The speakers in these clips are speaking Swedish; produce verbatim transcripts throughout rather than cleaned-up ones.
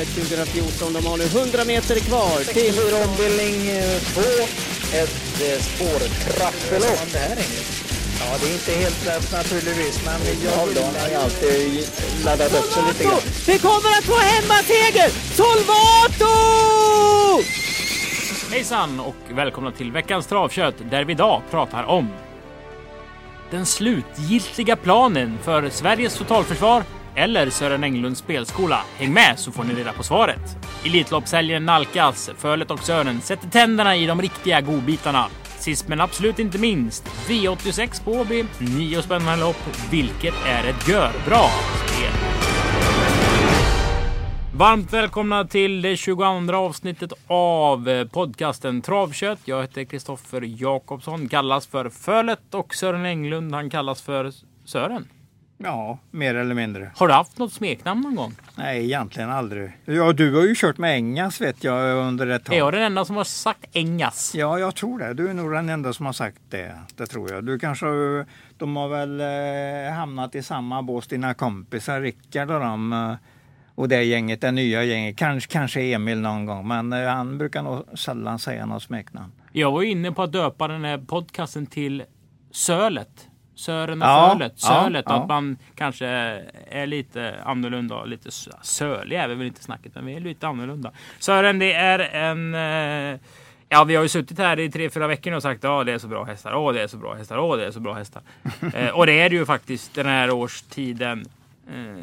året tjugo fjorton. De har nu hundra meter kvar till ombildning två. Ett spårtrappelopp. Ja, det är inte helt lätt naturligtvis, men jag har ju alltid laddat upp så lite grann. Vi kommer att få hemmaseger! Solvato! Hejsan och välkomna till veckans travkött där vi idag pratar om den slutgiltiga planen för Sveriges totalförsvar eller Sören Englunds spelskola. Häng med så får ni reda på svaret. Elitloppshelgen nalkas, fölet och Sören sätter tänderna i de riktiga godbitarna. Sist men absolut inte minst, V åttiosex på Åby, nio spännande lopp, vilket är ett görbra spel. Varmt välkomna till det tjugoandra avsnittet av podcasten Travkött. Jag heter Kristoffer Jakobsson, kallas för Fölet, och Sören Englund, han kallas för Sören. Ja, mer eller mindre. Har du haft något smeknamn någon gång? Nej, egentligen aldrig. Ja, du har ju kört med Engas, vet jag, under ett tag. Är jag den enda som har sagt Engas? Ja, jag tror det. Du är nog den enda som har sagt det. Det tror jag. Du kanske har, de har väl eh, hamnat i samma bås, dina kompisar, Rickard och dem. Och det gänget, det nya gänget. Kanske, kanske Emil någon gång, men eh, han brukar nog sällan säga något smeknamn. Jag var inne på att döpa den här podcasten till Sölet. Sören och ja, fölet. Sölet, ja, att ja. Man kanske är lite annorlunda. Lite sölig är vi väl inte snacket, men vi är lite annorlunda. Sören, det är en... Ja, vi har ju suttit här i tre, fyra veckor och sagt ja, det är så bra hästar, åh, det är så bra hästar, åh, det är så bra hästar. eh, och det är det ju faktiskt den här årstiden. Eh,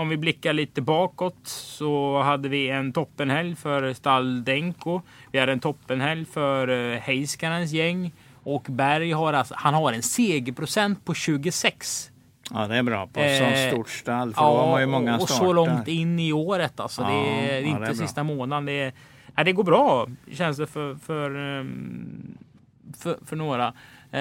om vi blickar lite bakåt så hade vi en toppenhelg för Staldenko. Vi hade en toppenhelg för eh, Hejskarnas gäng. Och Berg har, alltså, han har en segerprocent på tjugosex. Ja, det är bra på eh, sån stort stall. För ja, var ju många och så långt in i året. Alltså, ja, det är ja, inte det är sista månaden. Det, är, ja, det går bra, känns det, för, för, för, för några.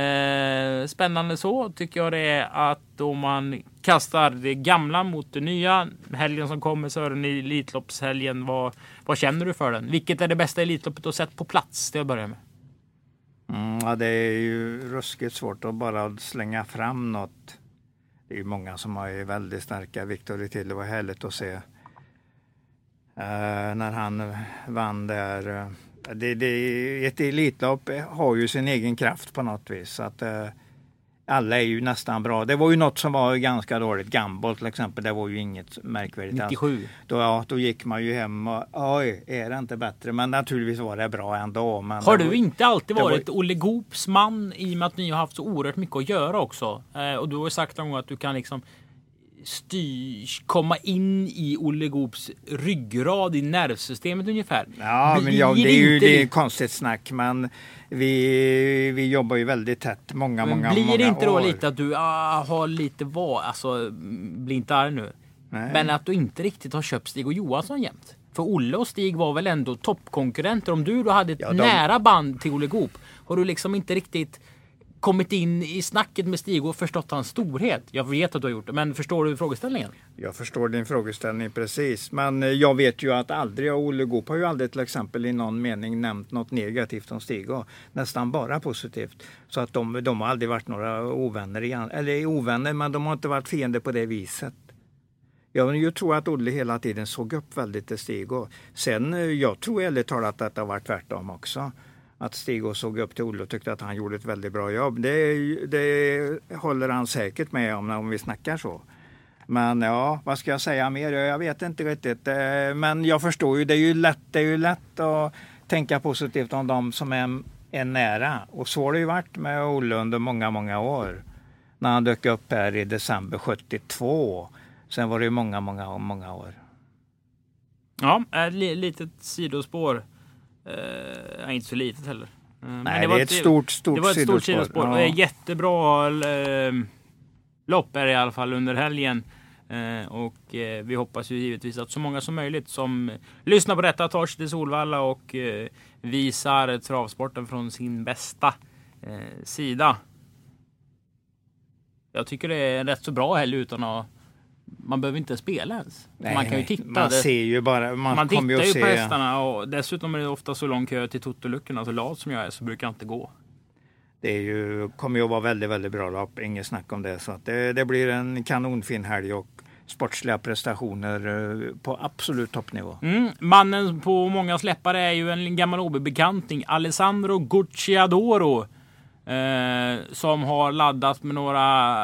Eh, spännande så tycker jag det är att om man kastar det gamla mot det nya. Helgen som kommer, så är den elitloppshelgen. Vad, vad känner du för den? Vilket är det bästa elitloppet du har sett på plats? Det jag börjar med. Mm, ja, det är ju ruskigt svårt att bara slänga fram något. Det är ju många som har ju väldigt starka Viktor till. Det var härligt att se uh, när han vann där. Det, det, ett elitlopp har ju sin egen kraft på något vis. Så att, uh, alla är ju nästan bra. Det var ju något som var ganska dåligt. Gamboll till exempel, det var ju inget märkvärdigt. nittiosju. Alltså, då, ja, då gick man ju hem och oj, är det inte bättre? Men naturligtvis var det bra ändå. Men har du var, inte alltid varit var... Olle Gops man i och med att ni har haft så oerhört mycket att göra också? Eh, och du har ju sagt någon gång att du kan liksom styr, komma in i Olle Gops ryggrad i nervsystemet ungefär. Ja, men jag, det är ju det är konstigt snack, men vi, vi jobbar ju väldigt tätt många, men många, många år. Blir det inte då lite att du ah, har lite vad, alltså blir inte arg nu, nej, men att du inte riktigt har köpt Stig och Johansson jämt? För Olle och Stig var väl ändå toppkonkurrenter. Om du då hade ett ja, de... nära band till Olle Gop, har du liksom inte riktigt kommit in i snacket med Stig och förstått hans storhet? Jag vet att du har gjort det, men förstår du frågeställningen? Jag förstår din frågeställning precis, men jag vet ju att aldrig, och Olle Gop har ju aldrig till exempel i någon mening nämnt något negativt om Stig, och nästan bara positivt. Så att de, de har aldrig varit några ovänner, igen, eller ovänner, men de har inte varit fiender på det viset. Jag tror att Olle hela tiden såg upp väldigt till Stig, och sen, jag tror ärligt talat att det har varit tvärtom också. Att Stig och såg upp till Olle och tyckte att han gjorde ett väldigt bra jobb. Det, det håller han säkert med om, om vi snackar så. Men ja, vad ska jag säga mer? Jag vet inte riktigt. Men jag förstår ju, det är ju lätt, det är ju lätt att tänka positivt om de som är, är nära. Och så har det ju varit med Olle under många, många år. När han dök upp här i december sjuttiotvå. Sen var det ju många, många, många år. Ja, ett litet sidospår. Uh, inte så litet heller. Uh, Nej, men det, det var ett stort, stort, det var ett stort sidospår. Ja. Jättebra uh, lopp är det i alla fall under helgen. Uh, och uh, vi hoppas ju givetvis att så många som möjligt som lyssnar på detta tar sig till Solvalla och uh, visar travsporten från sin bästa uh, sida. Jag tycker det är en rätt så bra helg utan att... Man behöver inte spela ens. Nej, man kan ju titta. Man ser ju bara. Man, man tittar ju se... på hästarna. Och dessutom är det ofta så lång kö till totoluckorna. Så lad som jag är så brukar jag inte gå. Det är ju, kommer ju att vara väldigt, väldigt bra lopp. Inget snack om det. Så att det, det blir en kanonfin helg. Och sportsliga prestationer på absolut toppnivå. Mm. Mannen på många släppare är ju en gammal O B-bekanting, Alessandro Gocciadoro, eh, som har laddat med några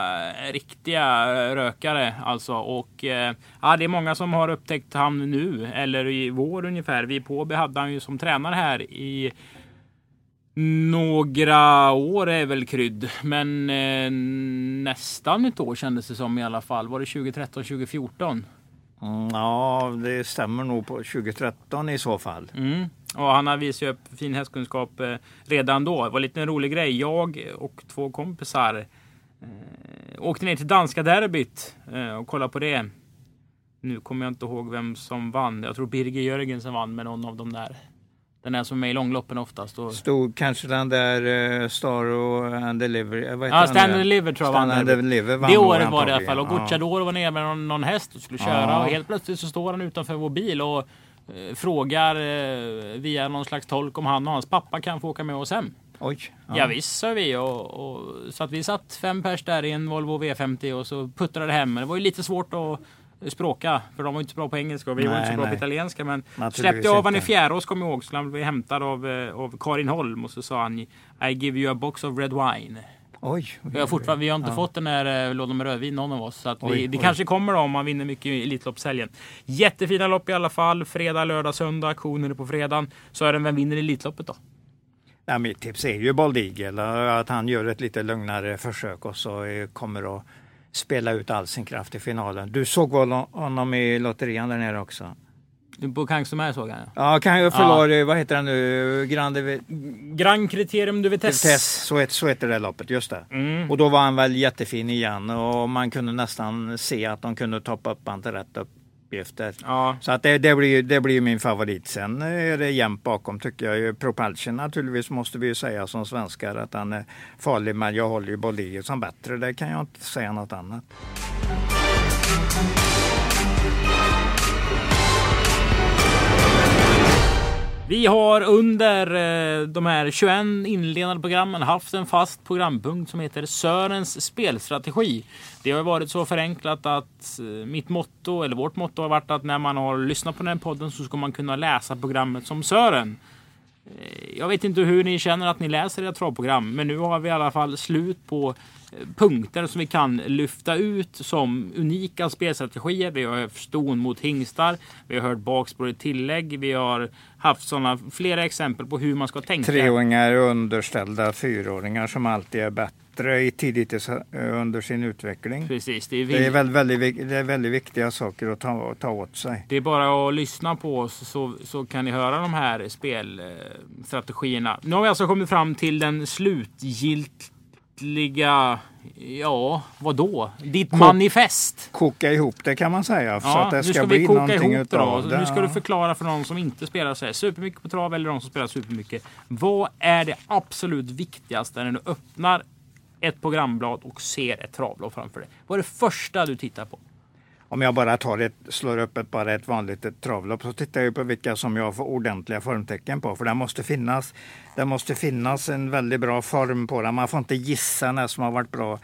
riktiga rökare alltså, och eh, ja, det är många som har upptäckt han nu eller i vår ungefär. Vi på Åby hade han ju som tränare här i några år är väl krydd, men eh, nästan ett år kändes det som i alla fall. Var det tjugotretton tjugofjorton? Mm, ja, det stämmer nog på tjugotretton i så fall. Mm. Och han har visat upp fin hästkunskap eh, redan då. Det var lite en rolig grej. Jag och två kompisar eh, åkte ner till danska derbyt eh, och kollade på det. Nu kommer jag inte ihåg vem som vann. Jag tror Birger Jörgensen vann med någon av de där. Den är som är med i långloppen oftast. Och... Stod kanske den där uh, Star and Deliver. Vad ja, Stand and Liver tror jag vann. Stand and Liver vann. Det året var det i alla fall. Och Gocciadoro var ner med någon, någon häst och skulle köra. Ja. Och helt plötsligt så står han utanför vår bil och uh, frågar uh, via någon slags tolk om han och hans pappa kan få åka med oss hem. Oj. Ja, ja visst, sa vi. Och, och, så att vi satt fem pers där i en Volvo V femtio och så puttrade hem. Men det var ju lite svårt att språka, för de var inte så bra på engelska och vi nej, var inte så bra nej. på italienska, men släppte jag av han i Fjärås, kom ihåg, så han blev hämtad av, av Karin Holm och så sa han I give you a box of red wine. Oj, oj, jag fortfarande, vi har inte ja. fått den här lådan med rödvin, någon av oss, så att oj, vi, det oj. kanske kommer då om man vinner mycket i Elitloppshelgen. Jättefina lopp i alla fall, fredag, lördag, söndag, aktioner på fredagen. Så är det, vem vinner i Elitloppet då? Ja, mitt tips är ju Bald Eagle, att han gör ett lite lugnare försök och så kommer att spela ut all sin kraft i finalen. Du såg väl honom i lotterian där nere också? På Kangsumär såg han. Ja, kan jag förlora, ja. vad heter han nu? Grande... Grand Criterium du vet test. Så, så heter det loppet, just det. Mm. Och då var han väl jättefin igen och man kunde nästan se att de kunde toppa upp han till rätt uppgifter. Ja. Så att det, det blir det blir min favorit. Sen är det jämt bakom tycker jag ju. Propulsion naturligtvis måste vi ju säga som svenskar att han är farlig, men jag håller ju Bollier som bättre. Det kan jag inte säga något annat. Vi har under de här tjugoett inledande programmen haft en fast programpunkt som heter Sörens spelstrategi. Det har varit så förenklat att mitt motto, eller vårt motto har varit att när man har lyssnat på den här podden så ska man kunna läsa programmet som Sören. Jag vet inte hur ni känner att ni läser era travprogram, men nu har vi i alla fall slut på punkter som vi kan lyfta ut som unika spelstrategier. Vi har haft ston mot hingstar, vi har hört bakspår i tillägg, vi har haft sådana flera exempel på hur man ska tänka. Treåringar och underställda fyraåringar som alltid är bättre i tidigt under sin utveckling. Precis, det är, det är, väldigt, väldigt, det är väldigt viktiga saker att ta, ta åt sig. Det är bara att lyssna på oss så, så kan ni höra de här spelstrategierna. Nu har vi alltså kommit fram till den slutgiltiga Liga, ja, vadå? Ditt Kok- manifest. Koka ihop det kan man säga. Så ja, att det ska, ska bli någonting utav det. Nu ska du förklara för någon som inte spelar så här supermycket på trav eller någon som spelar supermycket. Vad är det absolut viktigaste när du öppnar ett programblad och ser ett travblad framför dig? Vad är det första du tittar på? Om jag bara tar ett, slår upp ett, bara ett vanligt ett travlopp så tittar jag på vilka som jag får ordentliga formtecken på. För det måste finnas, det måste finnas en väldigt bra form på det. Man får inte gissa när som har varit bra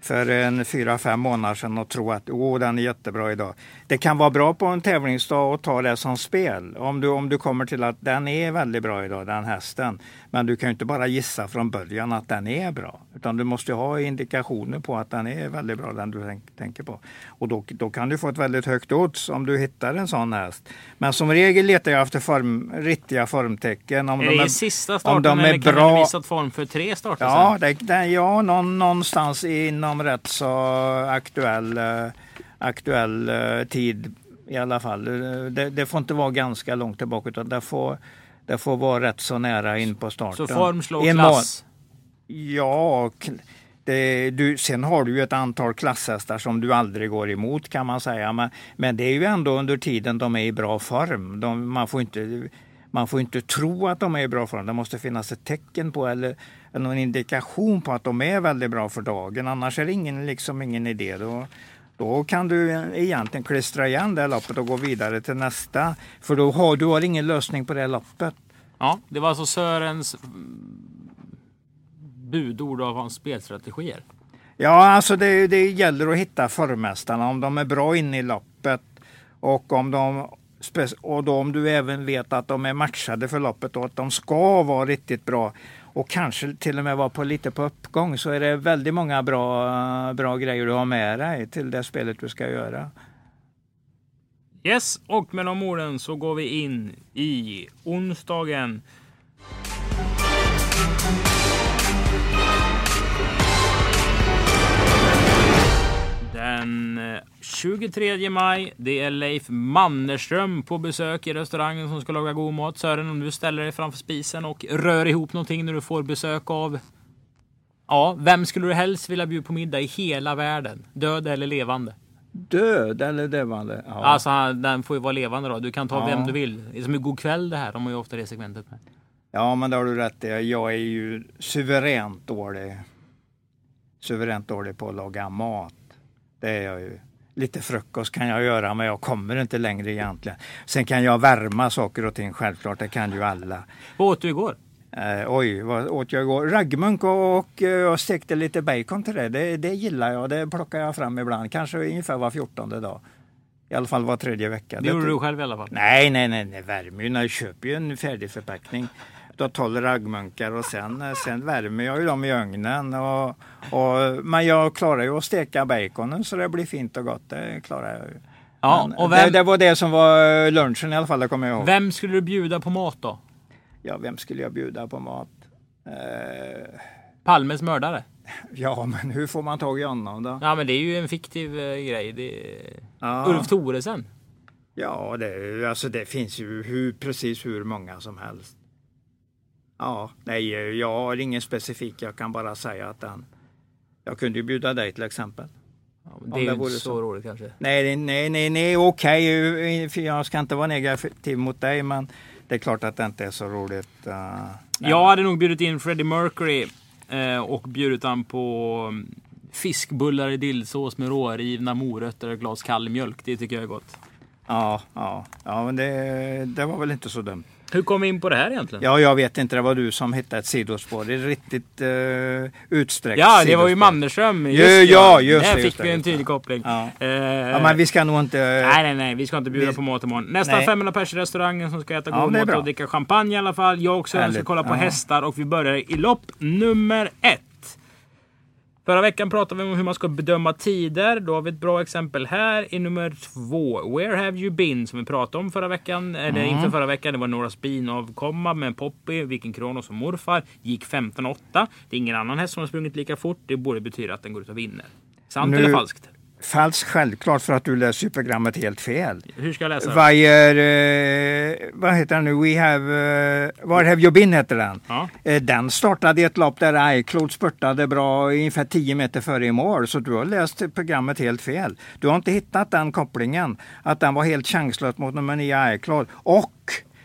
för en fyra, fem månader sedan och tro att åh, den är jättebra idag. Det kan vara bra på en tävlingsdag och ta det som spel. Om du, om du kommer till att den är väldigt bra idag, den hästen. Men du kan ju inte bara gissa från början att den är bra. Utan du måste ha indikationer på att den är väldigt bra, den du tänk, tänker på. Och då, då kan du få ett väldigt högt odds om du hittar en sån häst. Men som regel letar jag efter form, riktiga formtecken. Om är de är, det sista starten om de är eller bra... kan du visa form för tre starter? Ja, det, det, ja någon, någonstans inom rätt så aktuell, aktuell tid i alla fall. Det, det får inte vara ganska långt tillbaka utan det får, det får vara rätt så nära in på starten. Så form slår klass? Ja, det, du, sen har du ju ett antal klasshästar som du aldrig går emot kan man säga. Men, men det är ju ändå under tiden de är i bra form. De, man får inte... Man får inte tro att de är bra för dem. Det måste finnas ett tecken på eller, eller någon indikation på att de är väldigt bra för dagen. Annars är det ingen, liksom ingen idé. Då, då kan du egentligen klistra igen det här loppet och gå vidare till nästa. För då har du har ingen lösning på det här loppet. Ja, det var alltså Sörens budord av hans spelstrategier. Ja, alltså det, det gäller att hitta förmästarna, om de är bra inne i loppet och om de och då om du även vet att de är matchade för loppet och att de ska vara riktigt bra och kanske till och med vara på lite på uppgång, så är det väldigt många bra, bra grejer du har med dig till det spelet du ska göra. Yes, och med de orden så går vi in i onsdagen. Den tjugotredje maj, det är Leif Mannerström på besök i restaurangen som ska laga god mat. Sören, om du ställer dig framför spisen och rör ihop någonting när du får besök av... Ja, vem skulle du helst vilja bjuda på middag i hela världen? Död eller levande? Död eller levande? Ja. Alltså, den får ju vara levande då. Du kan ta ja. vem du vill. Det är som en god kväll det här, de har ju ofta det segmentet med. Ja, men då har du rätt. Jag är ju suveränt dålig. Suveränt dålig på att laga mat. Det är jag ju. Lite frukost kan jag göra, men jag kommer inte längre egentligen. Sen kan jag värma saker och ting, självklart. Det kan ju alla. Vad åt du igår? Eh, oj, vad åt jag igår? Raggmunk och, och jag stekte lite bacon till det. det. Det gillar jag. Det plockar jag fram ibland. Kanske ungefär var fjortonde dag. I alla fall var tredje vecka. Det gjorde du själv i alla fall? Nej, nej, nej. nej. Värmer. Jag köper ju en färdig förpackning. Då tolv raggmunkar och sen, sen värmer jag ju dem i ögnen. Och, och, men jag klarar ju att steka baconen så det blir fint och gott. Det klarar jag ju. Ja, och vem, det, det var det som var lunchen i alla fall, det kommer jag ihåg. Vem skulle du bjuda på mat då? Ja, vem skulle jag bjuda på mat? Eh... Palmes mördare? Ja, men hur får man tag i honom då? Ja, men det är ju en fiktiv eh, grej. Det... Ja. Ulf Thoresen? Ja, det, alltså, det finns ju hur, precis hur många som helst. Ja, nej, jag har ingen specifik. Jag kan bara säga att den... Jag kunde ju bjuda dig till exempel. Ja, men det är det ju inte så, så roligt kanske. Nej, nej, nej, nej okej. Okay. För jag ska inte vara negativ mot dig, men det är klart att det inte är så roligt. Uh, jag hade nog bjudit in Freddie Mercury eh, och bjudit han på fiskbullar i dillsås med rårivna morötter och glas kall mjölk. Det tycker jag är gott. Ja, ja, ja men det, det var väl inte så dumt. Hur kom vi in på det här egentligen? Ja, jag vet inte. Det var du som hittade ett sidospår. Det är riktigt uh, utsträckt. Ja, det sidospår. Var ju Mannerström. Just, ja, ja, just där det. Där fick vi en tydlig koppling. Ja. Uh, ja, men vi ska nog inte... Uh, nej, nej, nej. Vi ska inte bjuda vi... på mat imorgon. Nästan nej. femhundra pers i restaurangen som ska äta ja, god mat och dricka champagne i alla fall. Jag också ska kolla på ja. hästar och vi börjar i lopp nummer ett. Förra veckan pratade vi om hur man ska bedöma tider. Då har vi ett bra exempel här i nummer två. Where have you been? Som vi pratade om förra veckan. Eller mm. inför förra veckan. Det var några spinavkomma med en Poppy, Viking Kronos och Morfar. Gick femton åtta. Det är ingen annan häst som har sprungit lika fort. Det borde betyda att den går ut och vinner. Sant nu, eller falskt? Falskt självklart, för att du läser programmet helt fel. Hur ska jag läsa? Vajer, eh, vad heter den nu? We have, eh, where have you been heter den. Ja. Eh, den startade ett lopp där iCloud spurtade bra ungefär tio meter före i mål. Så du har läst programmet helt fel. Du har inte hittat den kopplingen. Att den var helt chanslös mot nummer nio iCloud. Och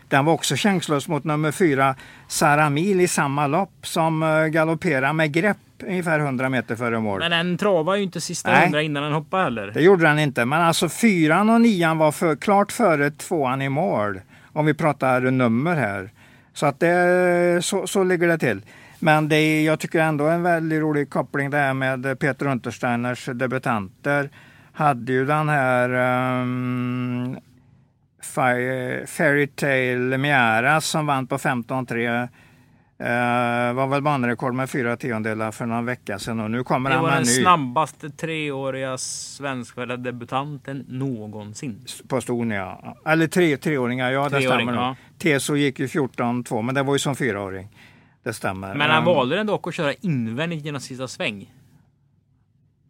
den var också chanslös mot nummer fyra Saramil i samma lopp, som eh, galopperar med grepp. Ungefär hundra meter före mål. Men den travade ju inte sista Nej. hundra innan den hoppade heller. Det gjorde den inte. Men alltså fyran och nian var för, klart före tvåan i mål. Om vi pratar nummer här. Så, att det, så, så ligger det till. Men det är, jag tycker ändå en väldigt rolig koppling det här med Peter Untersteiners debutanter. Hade ju den här um, ferrytailemiara som vann på femton tre. Uh, var väl banrekord med fyra tiondelar för någon vecka sedan och nu kommer det han med den ny. Snabbaste treåriga svenskfödda debutanten någonsin. På Stonia, ja. Eller tre, treåringar, ja det stämmer nog. T S O gick ju fjorton två, men det var ju som fyraåring. Det stämmer. Men han um, valde den dock att köra invändigt genom sista sväng. Uh,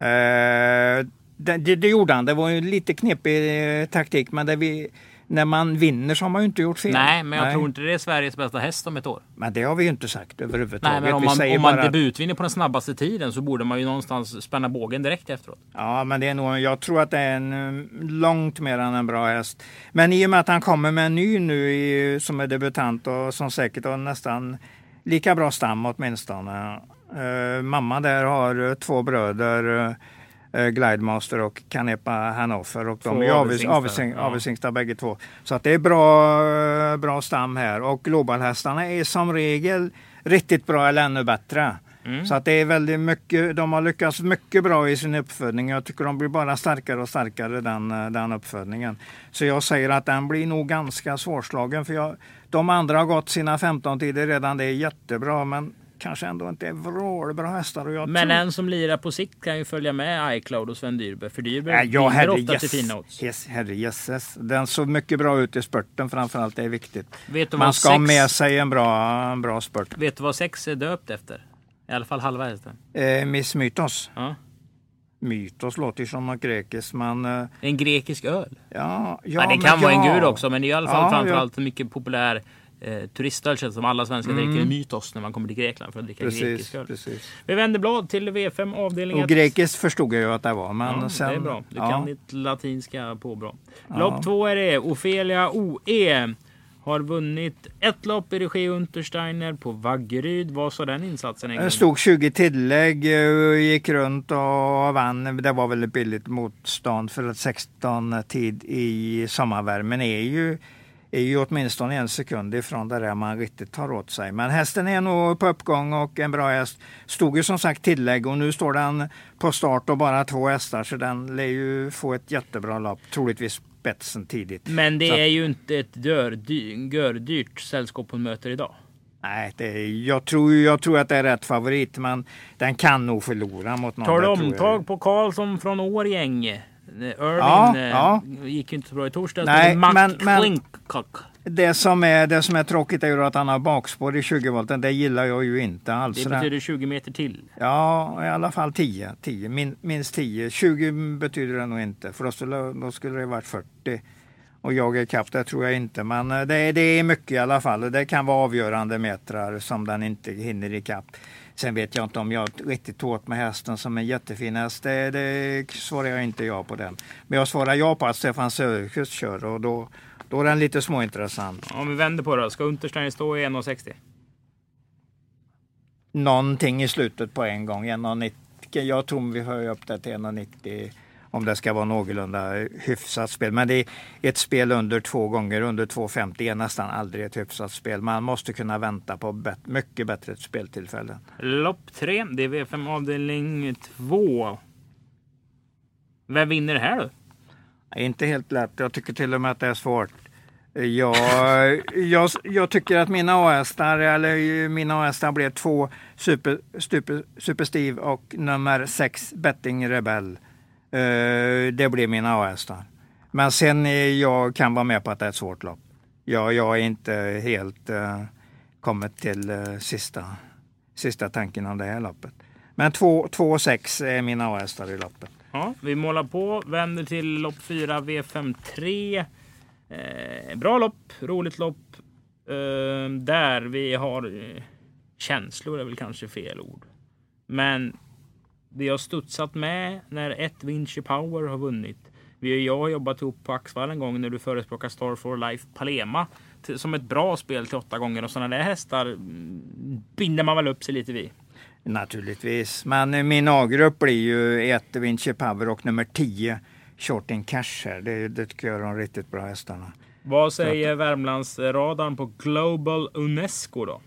det, det, det gjorde han, det var ju lite knepig eh, taktik, men det vi... När man vinner så har man ju inte gjort fel. Nej, men jag Nej. tror inte det är Sveriges bästa häst om ett år. Men det har vi ju inte sagt överhuvudtaget. Nej, men om man, vi om man bara... debutvinner på den snabbaste tiden så borde man ju någonstans spänna bågen direkt efteråt. Ja, men det är nog, jag tror att det är en, långt mer än en bra häst. Men i och med att han kommer med en ny nu i, som är debutant och som säkert har nästan lika bra stam åtminstone. Uh, mamma där har två bröder... Uh, Glide Master och Canepa Hanoffer och de är avsingsingsta ja. bägge två. Så att det är bra, bra stam här och globalhästarna är som regel riktigt bra eller ännu bättre. Mm. Så att det är väldigt mycket, de har lyckats mycket bra i sin uppfödning. Jag tycker de blir bara starkare och starkare den, den uppfödningen. Så jag säger att den blir nog ganska svårslagen. För jag, de andra har gått sina femton-tider redan, det är jättebra. Men kanske ändå inte är vrålbra hästar. Och jag men tror... en som lirar på sikt kan ju följa med iCloud och Sven Dyrberg. För Dyrberg ja, vinner ofta yes. till fina odds. Yes, herre jesses. Den såg mycket bra ut i spurten, framförallt det är viktigt. Vet man ska sex... ha med sig en bra, en bra spurt. Vet du vad sex är döpt efter? I alla fall halva hästen. Eh, Missmytos. Ja. Mytos låter som något grekiskt, men... Eh... En grekisk öl? Ja. ja men det kan men vara ja. en gud också, men det är i alla fall ja, framförallt ja. mycket populär... Eh, turistöl känns som alla svenskar mm. dricker mytos när man kommer till Grekland för att dricka precis, grekisk öl. Precis. Vi vänder blad till V fem avdelningen. Och grekiskt förstod jag ju att det var. Men ja, sen, det är bra. Du ja. kan ditt latinska på bra. Ja. Lopp två är det. Ophelia O E har vunnit ett lopp i regi Untersteiner på Vaggeryd. Vad sa den insatsen? Det stod tjugo tillägg, gick runt och vann. Det var väldigt billigt motstånd för att sexton tid i sommarvärmen är ju är ju åtminstone en sekund ifrån där man riktigt tar åt sig. Men hästen är nog på uppgång och en bra häst. Stod ju som sagt tillägg och nu står den på start och bara två hästar. Så den lär ju få ett jättebra lopp, troligtvis spetsen tidigt. Men det så. är ju inte ett gördyrt sällskap hon möter idag. Nej, det är, jag, tror, jag tror att det är rätt favorit, men den kan nog förlora mot någon. Tar du omtag på Karlsson från Årgänge? Irving ja, ja. gick inte så bra i torsdags. Nej, men, men det, som är, det som är tråkigt är ju att han har bakspår i tjugo volten. Det gillar jag ju inte alls. Det betyder tjugo meter till. Ja, i alla fall tio. tio min, minst tio. tjugo betyder det nog inte. För då skulle, då skulle det varit fyrtio. Och jag är kapp, det tror jag inte. Men det, det är mycket i alla fall. Det kan vara avgörande metrar som den inte hinner i kapp. Sen vet jag inte om jag är riktigt tårt med hästen som en jättefin häst. Det, det svarar jag inte ja på den. Men jag svarar ja på att Stefan Söderqvist kör och då, då är den lite småintressant. Om vi vänder på det, ska Untersteiner stå i en komma sextio? Någonting i slutet på en gång. en komma nittio. Jag tror vi höjer upp det till en komma nittio om det ska vara någorlunda hyfsat spel. Men det är ett spel under två gånger, under två komma femtio är nästan aldrig ett hyfsat spel. Man måste kunna vänta på bet- mycket bättre speltillfällen. Lopp tre, det är V fem avdelning två. Vem vinner här då? Inte helt lätt, jag tycker till och med att det är svårt. Jag, jag, jag tycker att mina A-hästar, eller mina A-hästar blev två super, super, Superstiv och nummer sex Betting Rebell. Uh, det blir mina A-hästar. Men sen jag kan vara med på att det är ett svårt lopp. Jag, jag är inte helt uh, kommit till uh, sista, sista tanken om det här loppet. Men två och sex är mina A-hästar i loppet. Ja, vi målar på, vänder till lopp fyra, V fem tre. Eh, bra lopp, roligt lopp. Eh, där vi har eh, känslor är väl kanske fel ord. Men... det jag studsat med när ett Vinge Power har vunnit. Vi och jag har jobbat ihop på Axvall en gång när du förespråkar Star for Life Palema till, som ett bra spel till åtta gånger. Och sådana där hästar binder man väl upp sig lite vid? Naturligtvis. Men min A-grupp blir ju ett Vinge Power och nummer tio Short Casher. Det, det tycker jag är de riktigt bra hästarna. Vad säger att... Värmlandsradarn på Global UNESCO då?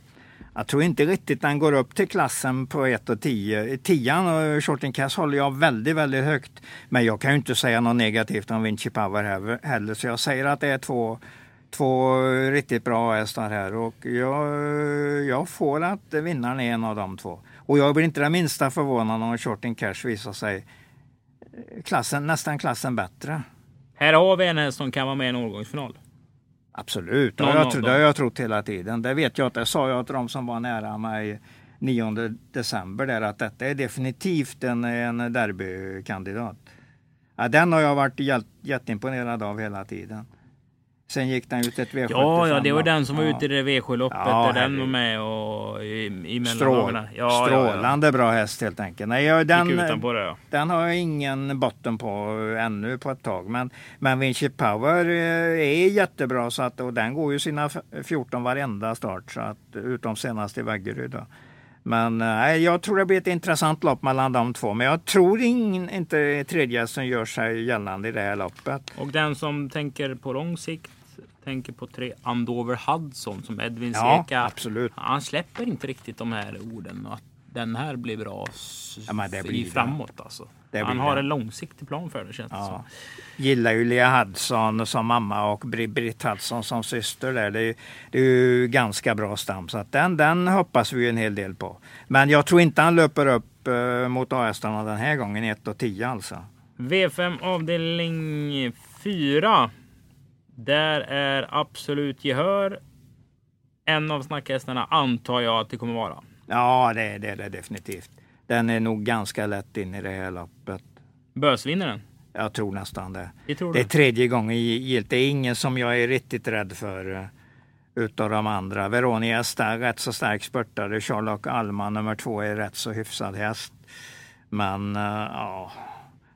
Jag tror inte riktigt den går upp till klassen på ett och tio. Tian och Short and Cash håller jag väldigt, väldigt högt. Men jag kan ju inte säga något negativt om Vinci Power heller. Så jag säger att det är två, två riktigt bra hästar här. Och jag, jag får att vinnaren är en av de två. Och jag blir inte det minsta förvånad om Short and Cash visar sig klassen, nästan klassen bättre. Här har vi en häst som kan vara med i en årgångsfinal. Absolut, det har jag, tro- jag trott hela tiden. Det vet jag att det sa jag till de som var nära mig nionde december där, att detta är definitivt en, en derbykandidat. Ja, den har jag varit jätt, jätteimponerad av hela tiden. Sen gick den ut ett V sjuttiofem. Ja, ja det var den som var ute i det V sju-loppet ja, där den var med och i, i mellandagarna. Ja, strålande ja, ja. bra häst helt enkelt. Nej, jag, den, det, ja. den har jag ingen botten på ännu på ett tag. Men, men Vinci Power är jättebra så att, och den går ju sina fjorton varenda start så att, utom senast i Vaggeryd. Men nej, jag tror det blir ett intressant lopp mellan de två. Men jag tror ingen, inte tredje som gör sig gällande i det här loppet. Och den som tänker på lång sikt tänker på tre Andover Hudson som Edvin Seka. Ja, absolut. Han släpper inte riktigt de här orden. Att den här blir bra ja, men det blir i framåt. Det. Alltså. Det Han blir har det. En långsiktig plan för det, känns det ja. som. Gillar Julia Hudson som mamma och Britt Hudson som syster. Där. Det, är ju, det är ju ganska bra stam. Så att den, den hoppas vi en hel del på. Men jag tror inte han löper upp eh, mot A-hästarna den här gången. ett och tio alltså. V fem avdelning fyra. Där är absolut gehör. En av snackhästarna antar jag att det kommer vara. Ja, det är det, det definitivt. Den är nog ganska lätt in i det här loppet. Bös vinner den? Jag tror nästan det. Det, tror det är tredje gången gilt. Det är ingen som jag är riktigt rädd för utav de andra. Veronia är rätt så stark spurtare. Sherlock Alma nummer två är rätt så hyfsad häst. Men ja...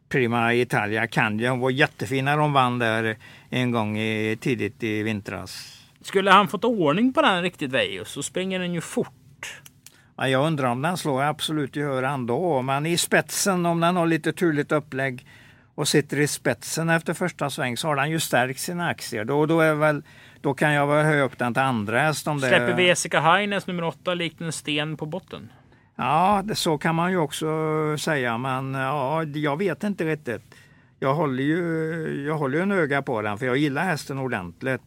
Prima Italia kan ju. Hon var jättefin när hon vann där en gång i, tidigt i vintras. Skulle han fått ordning på den riktigt väg så springer den ju fort. Ja, jag undrar om den slår absolut i höran då. Men i spetsen, om den har lite turligt upplägg och sitter i spetsen efter första sväng så har den ju stärkt sina aktier. Då, då, är väl, då kan jag väl höja upp den till andra häst. Om det... Släpper Vesika Haines nummer åtta likt en sten på botten. Ja, det, så kan man ju också säga, men ja, jag vet inte riktigt. Jag håller ju, jag håller ju en öga på den, för jag gillar hästen ordentligt.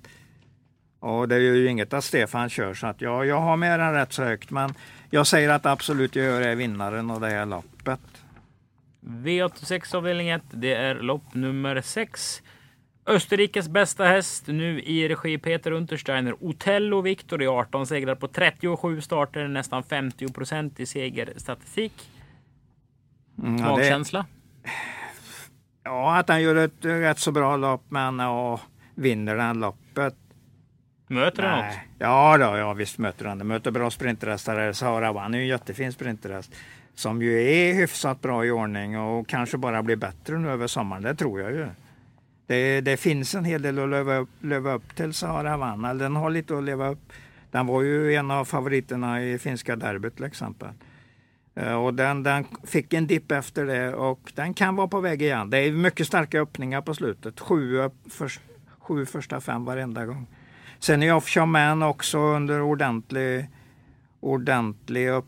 Och det är ju inget att Stefan kör, så att jag, jag har med den rätt så högt. Men jag säger att absolut jag gör är vinnaren av det här loppet. V åttiosex avdelning ett, det är lopp nummer sex. Österrikes bästa häst, nu i regi Peter Untersteiner. Otello Viktor i arton segrar på trettiosju starter, nästan femtio procent i segerstatistik. Mm, magkänsla? Det... Ja, att han gör ett rätt så bra lopp, men ja, vinner den loppet. Möter han något? Ja, då, ja, visst möter han. Möter bra sprinterhästar. Sahara Vann är ju en jättefin sprinterhäst som ju är hyfsat bra i ordning och kanske bara blir bättre nu över sommaren, det tror jag ju. Det, det finns en hel del att löva upp, löva upp till Sahara Vann. Den har lite att leva upp. Den var ju en av favoriterna i finska derbyt till exempel. Och den, den fick en dipp efter det och den kan vara på väg igen. Det är mycket starka öppningar på slutet. Sju, för, sju första fem varenda gång. Sen är Offshore Man också under ordentlig, ordentlig upp,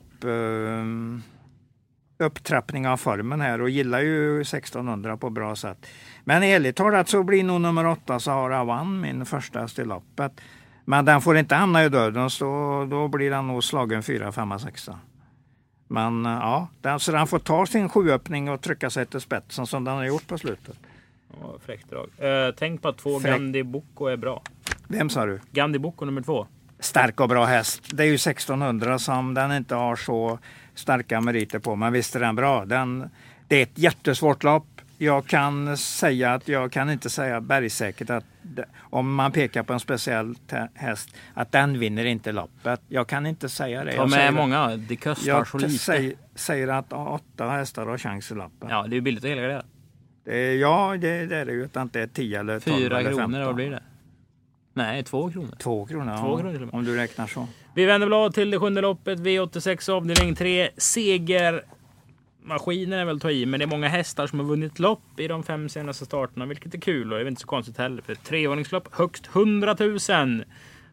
upptrappning av formen här och gillar ju sextonhundra på bra sätt. Men ärligt talat så blir nog nummer åtta Sahara Vann min första i loppet. Men den får inte hamna i döden, så då blir den nog slagen fyra, fem, sex. Men ja, den, så den får ta sin sjuöppning och trycka sig till spetsen som den har gjort på slutet. Ja, fräckt drag. Eh, tänk på att två Fräck... Gandhi Boko är bra. Vem sa du? Gandhi Boko nummer två. Stark och bra häst. Det är ju sextonhundra som den inte har så starka meriter på. Men visst är den bra. Den, det är ett jättesvårt lopp. Jag kan säga att jag kan inte säga bergsäkert att om man pekar på en speciell häst att den vinner inte loppet. Jag kan inte säga det. De jag är säger många. Att, det kostar jag så lite. Säg, säger att åtta hästar har chans i loppet. Ja, det är ju billigt att hela det. det. Ja, det, det är det ju. Utan det är tio eller tolv eller femton. Fyra kronor, vad blir det? Nej, två kronor. Två kronor, två kronor ja, om du räknar så. Vi vänder blad till det sjunde loppet. V åttiosex avdelning tre. Seger... Maskinen är väl ta i, men det är många hästar som har vunnit lopp i de fem senaste starterna, vilket är kul och det är inte så konstigt heller, för ett trevåningslopp högst hundratusen,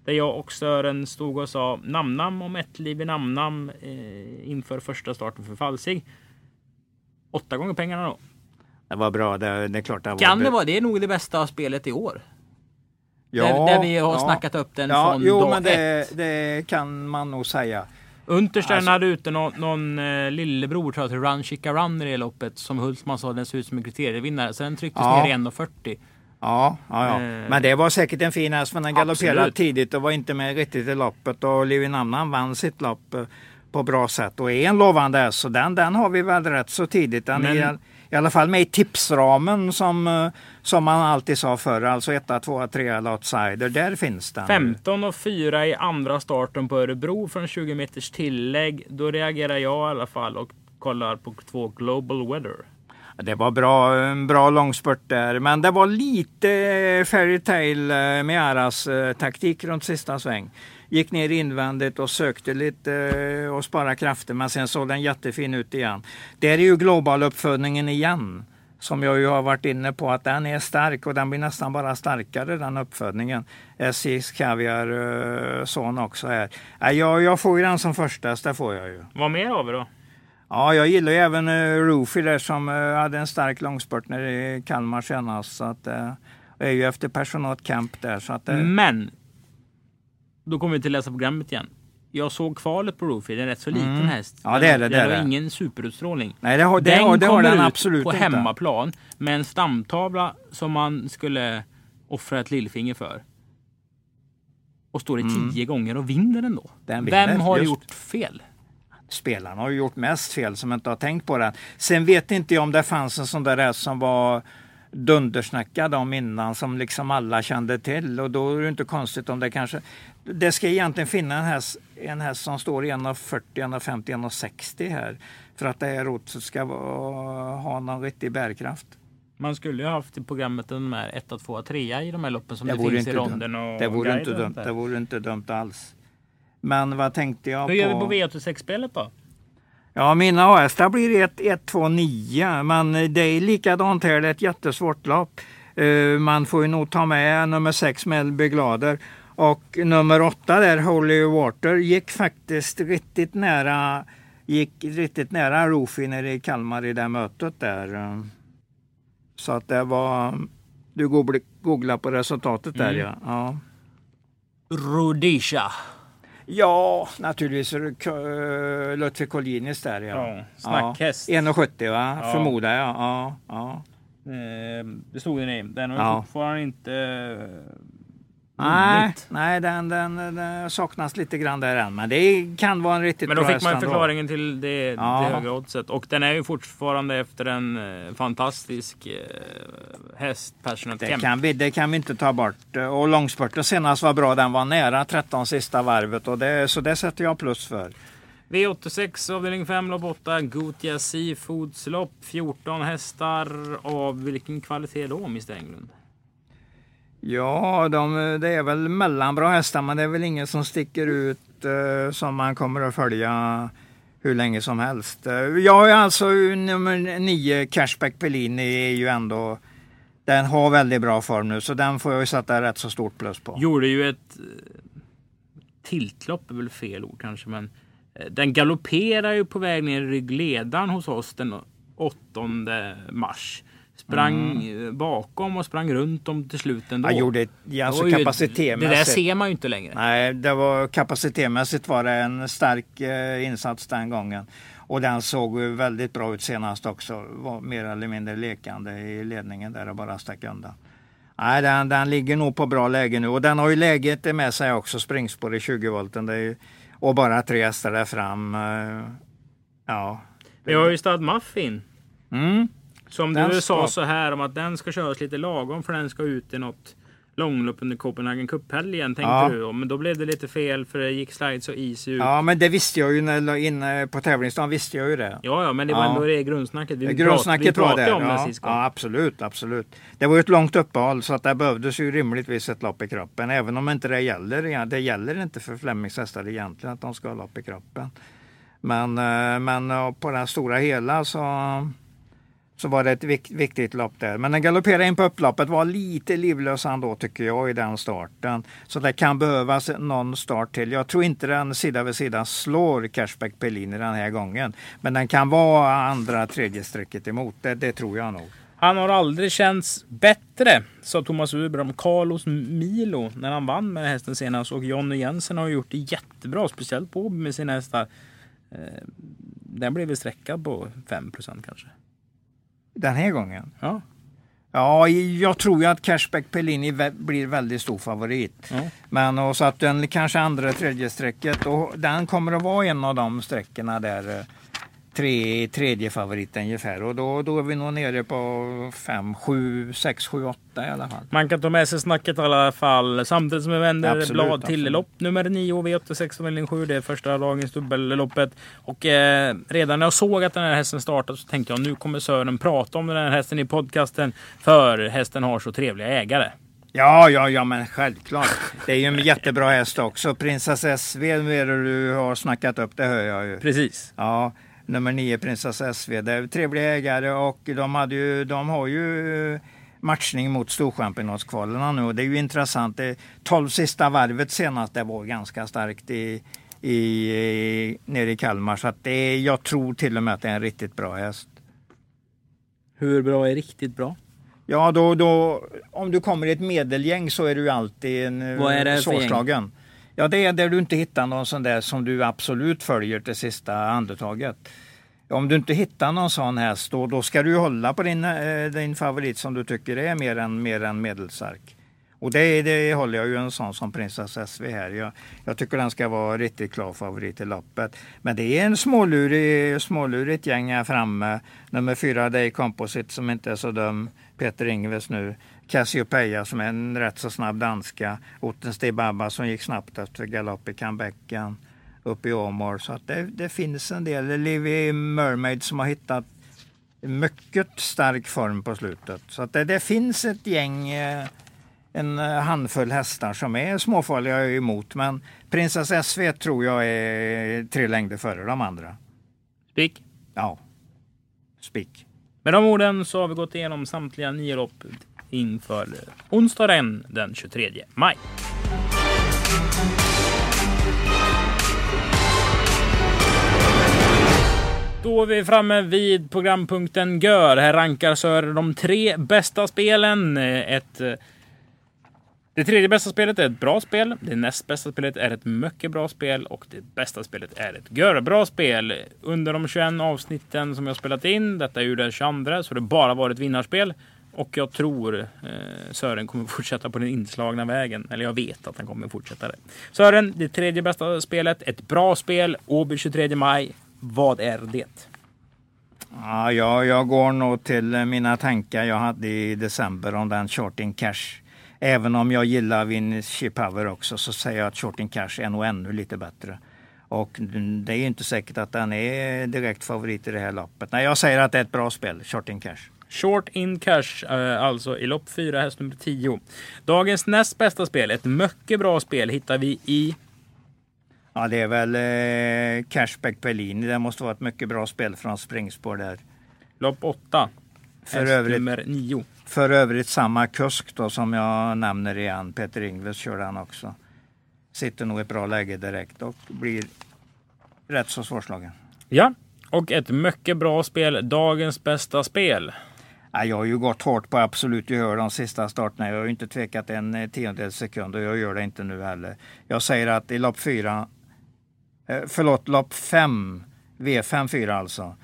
där jag och Sören stod och sa namnam om ett liv i namnam eh, inför första starten för Falsig. Åtta gånger pengarna då. Det var bra, det, det är klart det var. Kan det vara, det är nog det bästa spelet i år. Ja, där, där vi har ja. snackat upp den ja, från jo, dag men det, ett. Det kan man nog säga. Unterstein alltså, hade ute någon, någon eh, lillebror tror jag, till Run Chica Run i det loppet som Hultman sa, den ser ut som en kriterievinnare. Så den trycktes ja. ner ett fyrtio. Ja, ja, ja. Eh, men det var säkert en fin häst, men den galopperade tidigt och var inte med riktigt i loppet. Och Livin Amnan vann sitt lopp eh, på bra sätt och är en lovande häst. Så den, den har vi väl rätt så tidigt. Den men, är i alla fall med i tipsramen som, eh, som man alltid sa förr. Alltså ett, två, tre eller outsider, där finns den. femton och fyra i andra starten på Örebro från tjugo meters tillägg. Då reagerar jag i alla fall och kollar på två Global Weather. Det var bra, en bra långspurt där. Men det var lite ferrytailemiaras taktik runt sista sväng. Gick ner invändigt och sökte lite och sparade krafter. Men sen såg den jättefin ut igen. Det är ju globaluppfödningen igen. Som jag ju har varit inne på att den är stark och den blir nästan bara starkare den uppfödningen. S J S Kaviar son också här. Jag, jag får ju den som första, där får jag ju. Vad mer har vi då? Ja, jag gillar ju även uh, Rufi där som uh, hade en stark långspurt när i Kalmar senast. Så att, uh, jag är ju efter personat camp där. Så att, uh... Men, då kommer vi till läsa programmet igen. Jag såg kvalet på Rufi, det är rätt så liten mm. häst. Ja, det är det. Den, det är det. Har ingen superutstrålning. Nej, det har, det, den, har, det har den absolut på inte. Hemmaplan med en stamtavla som man skulle offra ett lillfinger för. Och står i mm. tio gånger och vinner den då. Den vinner. Vem har Just. gjort fel? Spelaren har ju gjort mest fel som inte har tänkt på det. Sen vet inte jag om det fanns en sån där häst som var dundersnackad om innan, som liksom alla kände till, och då är det inte konstigt om det kanske... Det ska egentligen finnas en häst, en häst som står i ett femtio till ett sextio här, för att det här rotet ska vara, ha någon riktig bärkraft. Man skulle ju ha haft i programmet en här ett, två, tre i de här loppen som det, det finns i ronden. Och det vore inte dumt, det vore inte dumt alls. Men vad tänkte jag på? Hur gör vi på V åttiosex-spelet då? Ja, mina hästar blir ett, två, nio. Men det är likadant här, det är ett jättesvårt lopp. Uh, man får ju nog ta med nummer sex Melby Glader. Och nummer åtta där, Holy Water, gick faktiskt riktigt nära gick riktigt nära Rufi när det Kalmar i det mötet där. Så att det var... Du googlar på resultatet där, mm. ja. ja. Rhodesia. Ja, naturligtvis Lutfi Collinis där, ja. ja snackhäst. Ja, ett sjuttio, va? Ja. Förmodar jag, ja. ja. Det stod ju nej. Den har ju ja. fortfarande inte... Nej, nej den, den, den saknas lite grann där än. Men det kan vara en riktigt bra. Men då fick man förklaringen då. till det, ja. det höga oddset. Och den är ju fortfarande efter en fantastisk häst. Det kan, vi, det kan vi inte ta bort. Och långspurten senast var bra. Den var nära tretton sista varvet. Och det, så det sätter jag plus för. V åttiosex, avdelning fem, lopp åtta. Gotia Seafoods lopp. fjorton hästar. Av vilken kvalitet då, mister Englund? Ja, de, det är väl mellanbra hästar, men det är väl ingen som sticker ut eh, som man kommer att följa hur länge som helst. Jag är alltså nummer nio, Cashback Pellini, är ju ändå, den har väldigt bra form nu, så den får jag ju sätta rätt så stort plus på. Gjorde ju ett tiltlopp, är väl fel ord kanske, men den galopperar ju på väg ner i ryggledaren hos oss den åttonde mars. Sprang mm. bakom och sprang runt om till slut ändå. Jag gjorde alltså det kapacitetmässigt. Det där ser man ju inte längre. Nej, det var kapacitetmässigt var det en stark eh, insats den gången. Och den såg ju väldigt bra ut senast också. Var mer eller mindre lekande i ledningen där och bara stack undan. Nej, den, den ligger nog på bra läge nu. Och den har ju läget med sig också. Springspår i tjugo volten. Det är ju, och bara tre hästar där fram. Eh, ja. Vi har ju Stad Muffin. Mm. Som den du sa så här om att den ska köras lite lagom för den ska ut i något långlopp under Copenhagen Cup-helgen, tänkte ja. du. Men då blev det lite fel för det gick slide så easy ut. Ja, men det visste jag ju när inne på tävlingsdagen visste jag ju det. Ja, ja men det var ja. ändå det grundsnacket. Vi grundsnacket pratade, vi pratade om ja. det sist gång. Ja, absolut, absolut. Det var ju ett långt uppehåll så att det behövdes ju rimligtvis ett lopp i kroppen. Även om inte det gäller, det gäller inte för Flemings hästar egentligen att de ska ha lopp i kroppen. Men, men på den stora hela så... Så var det ett vikt, viktigt lopp där. Men den galopperade in på upploppet. Var lite livlös ändå tycker jag i den starten. Så det kan behövas någon start till. Jag tror inte den sida vid sida slår Cashback Pellini den här gången. Men den kan vara andra tredje strecket emot. Det, det tror jag nog. Han har aldrig känts bättre, sa Thomas Uber om Carlos Milo när han vann med hästen senast. Och Jonny Jensen har gjort det jättebra. Speciellt på med sina hästar. Den blev väl sträckad på fem procent kanske. Den här gången? Ja. Ja, jag tror ju att Cashback Pellini blir väldigt stor favorit. Ja. Men och så att den kanske andra tredje sträcket och den kommer att vara en av de sträckorna där tre, tredje favoriten ungefär. Och då, då är vi nog nere på fem, sju, sex, sju, åtta i alla fall. Man kan ta med sig snacket i alla fall. Samtidigt som vi vänder absolut, blad absolut. till lopp nummer nio och V åttiosex, det är första dagens dubbelloppet. Och eh, redan när jag såg att den här hästen startade så tänkte jag nu kommer Sören prata om den här hästen i podcasten för hästen har så trevliga ägare. Ja, ja, ja, men självklart. Det är ju en jättebra häst också. Prinsessa S V, du har snackat upp, det hör jag ju. Precis. Ja, nummer nio, Prinsess S V. Det är trevliga ägare och de, hade ju, de har ju matchning mot Storchampionatskvalarna nu. Och det är ju intressant. tolv sista varvet senast det var ganska starkt i, i, nere i Kalmar. Så att det, jag tror till och med att det är en riktigt bra häst. Hur bra är riktigt bra? Ja, då, då, om du kommer i ett medelgäng så är du alltid en Vad är det för svårslagen. Gäng? Ja, det är där du inte hittar någon sån där som du absolut följer till sista andetaget. Om du inte hittar någon sån häst, då, då ska du hålla på din, din favorit som du tycker är mer än, mer än medelstark. Och det, det håller jag ju en sån som Prinsessa S V här. Jag, jag tycker den ska vara riktigt klar favorit i loppet. Men det är en smålurig, smålurigt gäng här framme. Nummer fyra, Day Composite, som inte är så dum. Peter Ingves nu. Cassiopeia, som är en rätt så snabb danska. Otten Stibabba, som gick snabbt efter galopp i comebacken upp i Åmål. Så att det, det finns en del. Livy Mermaid, som har hittat mycket stark form på slutet. Så att det, det finns ett gäng... En handfull hästar som är småfarliga emot, men Prinsess S V tror jag är tre längder före de andra. Spik? Ja, spik. Med de orden så har vi gått igenom samtliga nio lopp inför onsdagen den tjugotredje maj. Då är vi framme vid programpunkten Gör. Här rankar Sören de tre bästa spelen. Ett... Det tredje bästa spelet är ett bra spel, det näst bästa spelet är ett mycket bra spel och det bästa spelet är ett görbra spel. Under de tjugoett avsnitten som jag spelat in, detta är ju det tjugoandra, så det bara varit vinnarspel. Och jag tror eh, Sören kommer fortsätta på den inslagna vägen, eller jag vet att han kommer fortsätta det. Sören, det tredje bästa spelet, ett bra spel, Åby tjugotredje maj, vad är det? Ja, jag, jag går nog till mina tankar jag hade i december om den short cash. Även om jag gillar Vinge Power också, så säger jag att short cash är nog ännu lite bättre. Och det är ju inte säkert att den är direkt favorit i det här loppet. Nej, jag säger att det är ett bra spel, short in cash. Short in cash, alltså i lopp fyra, häst nummer tio. Dagens näst bästa spel, ett mycket bra spel, hittar vi i... Ja, det är väl eh, Cashback Pellini. Det måste vara ett mycket bra spel från springspår där. Lopp åtta, häst övrigt... nummer nio. För övrigt samma kusk då, som jag nämner igen. Peter Ingves kör han också. Sitter nog i ett bra läge direkt och blir rätt så svårslagen. Ja, och ett mycket bra spel. Dagens bästa spel. Ja, jag har ju gått hårt på absolut gehör de sista starterna. Jag har ju inte tvekat en tiondel sekund och jag gör det inte nu heller. Jag säger att i lopp fyra, förlåt, lopp fem, V fem fyra alltså.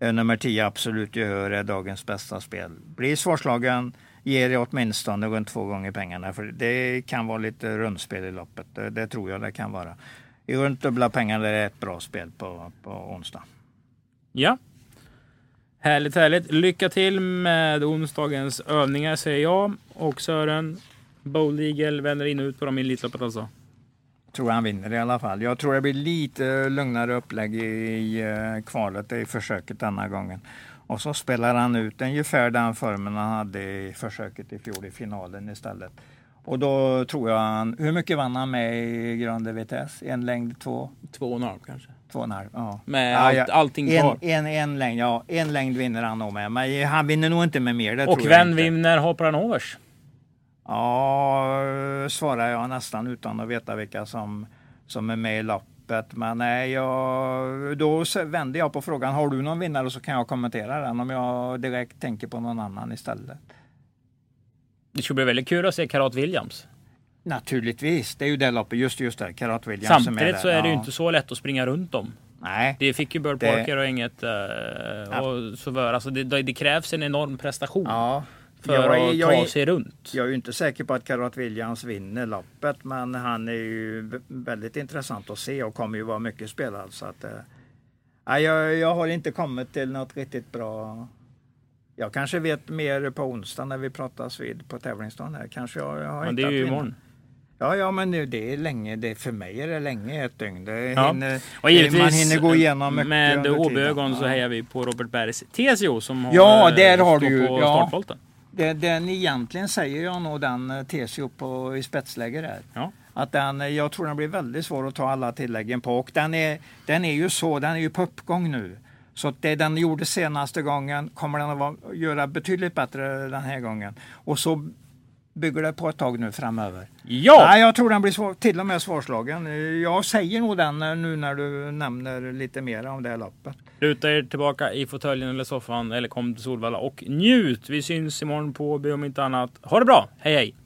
Nummer tio, absolut gehör, är dagens bästa spel. Blir svårslagen, ger det åtminstone runt två gånger pengarna. För det kan vara lite rundspel i loppet. Det, det tror jag det kan vara. I runt dubbla pengarna är det ett bra spel på, på onsdag. Ja. Härligt, härligt. Lycka till med onsdagens övningar, säger jag. Och Sören, Bold Eagle vänder in och ut på dem i Elitloppet alltså. Tror han vinner i alla fall. Jag tror det blir lite lugnare upplägg i kvalet, i försöket denna gången. Och så spelar han ut ungefär den formen han hade i försöket i fjol i finalen istället. Och då tror jag han, hur mycket vann han med i Grande V T S? En längd, två? Två och en halv kanske. Två och en halv, ja. Med allt, ja, ja. Allting kvar. En, en, en längd, ja. En längd vinner han nog med. Men han vinner nog inte med mer. Det och tror vem jag vinner hoppar han overs? Ja, svarar jag nästan utan att veta vilka som, som är med i loppet. Men nej, jag, då vänder jag på frågan, har du någon vinnare, så kan jag kommentera den om jag direkt tänker på någon annan istället. Det skulle bli väldigt kul att se Karat Williams. Naturligtvis, det är ju det loppet, just, just det, Karat Williams. Samtidigt är där, så är det ju ja. Inte så lätt att springa runt om. Nej. Det fick ju Bird Parker det... och inget äh, och så var, alltså, det, det krävs en enorm prestation. Ja. För jag, att ta jag, sig runt. Jag är ju inte säker på att Karat Williams vinner loppet, men han är ju väldigt intressant att se och kommer ju vara mycket spelad. Så att, äh, jag, jag har inte kommit till något riktigt bra. Jag kanske vet mer på onsdag när vi pratas vid på tävlingsdagen här. Kanske jag, jag har men inte det är ju imorgon. Ja, ja, men nu det är länge. Det är för mig är det länge ett dygn. Det ja. hinner, och givetvis, man hinner gå igenom mycket. Med Åbyögon ja. Så hejar vi på Robert Bergs T C O som har, ja, där har du ju, på ja. Startvolten. Den egentligen säger jag nog den T C O på, i spetsläger där. Ja. Att den, jag tror den blir väldigt svår att ta alla tilläggen på. Och den är, den är ju så, den är ju på uppgång nu. Så det den gjorde senaste gången kommer den att vara, göra betydligt bättre den här gången. Och så bygger det på ett tag nu framöver. Ja! Nej, jag tror den blir svår, till och med svårslagen. Jag säger nog den nu när du nämner lite mer om det här loppet. Luta er tillbaka i fåtöljen eller soffan eller kom till Solvalla och njut. Vi syns imorgon på Be om inte annat. Ha det bra! Hej hej!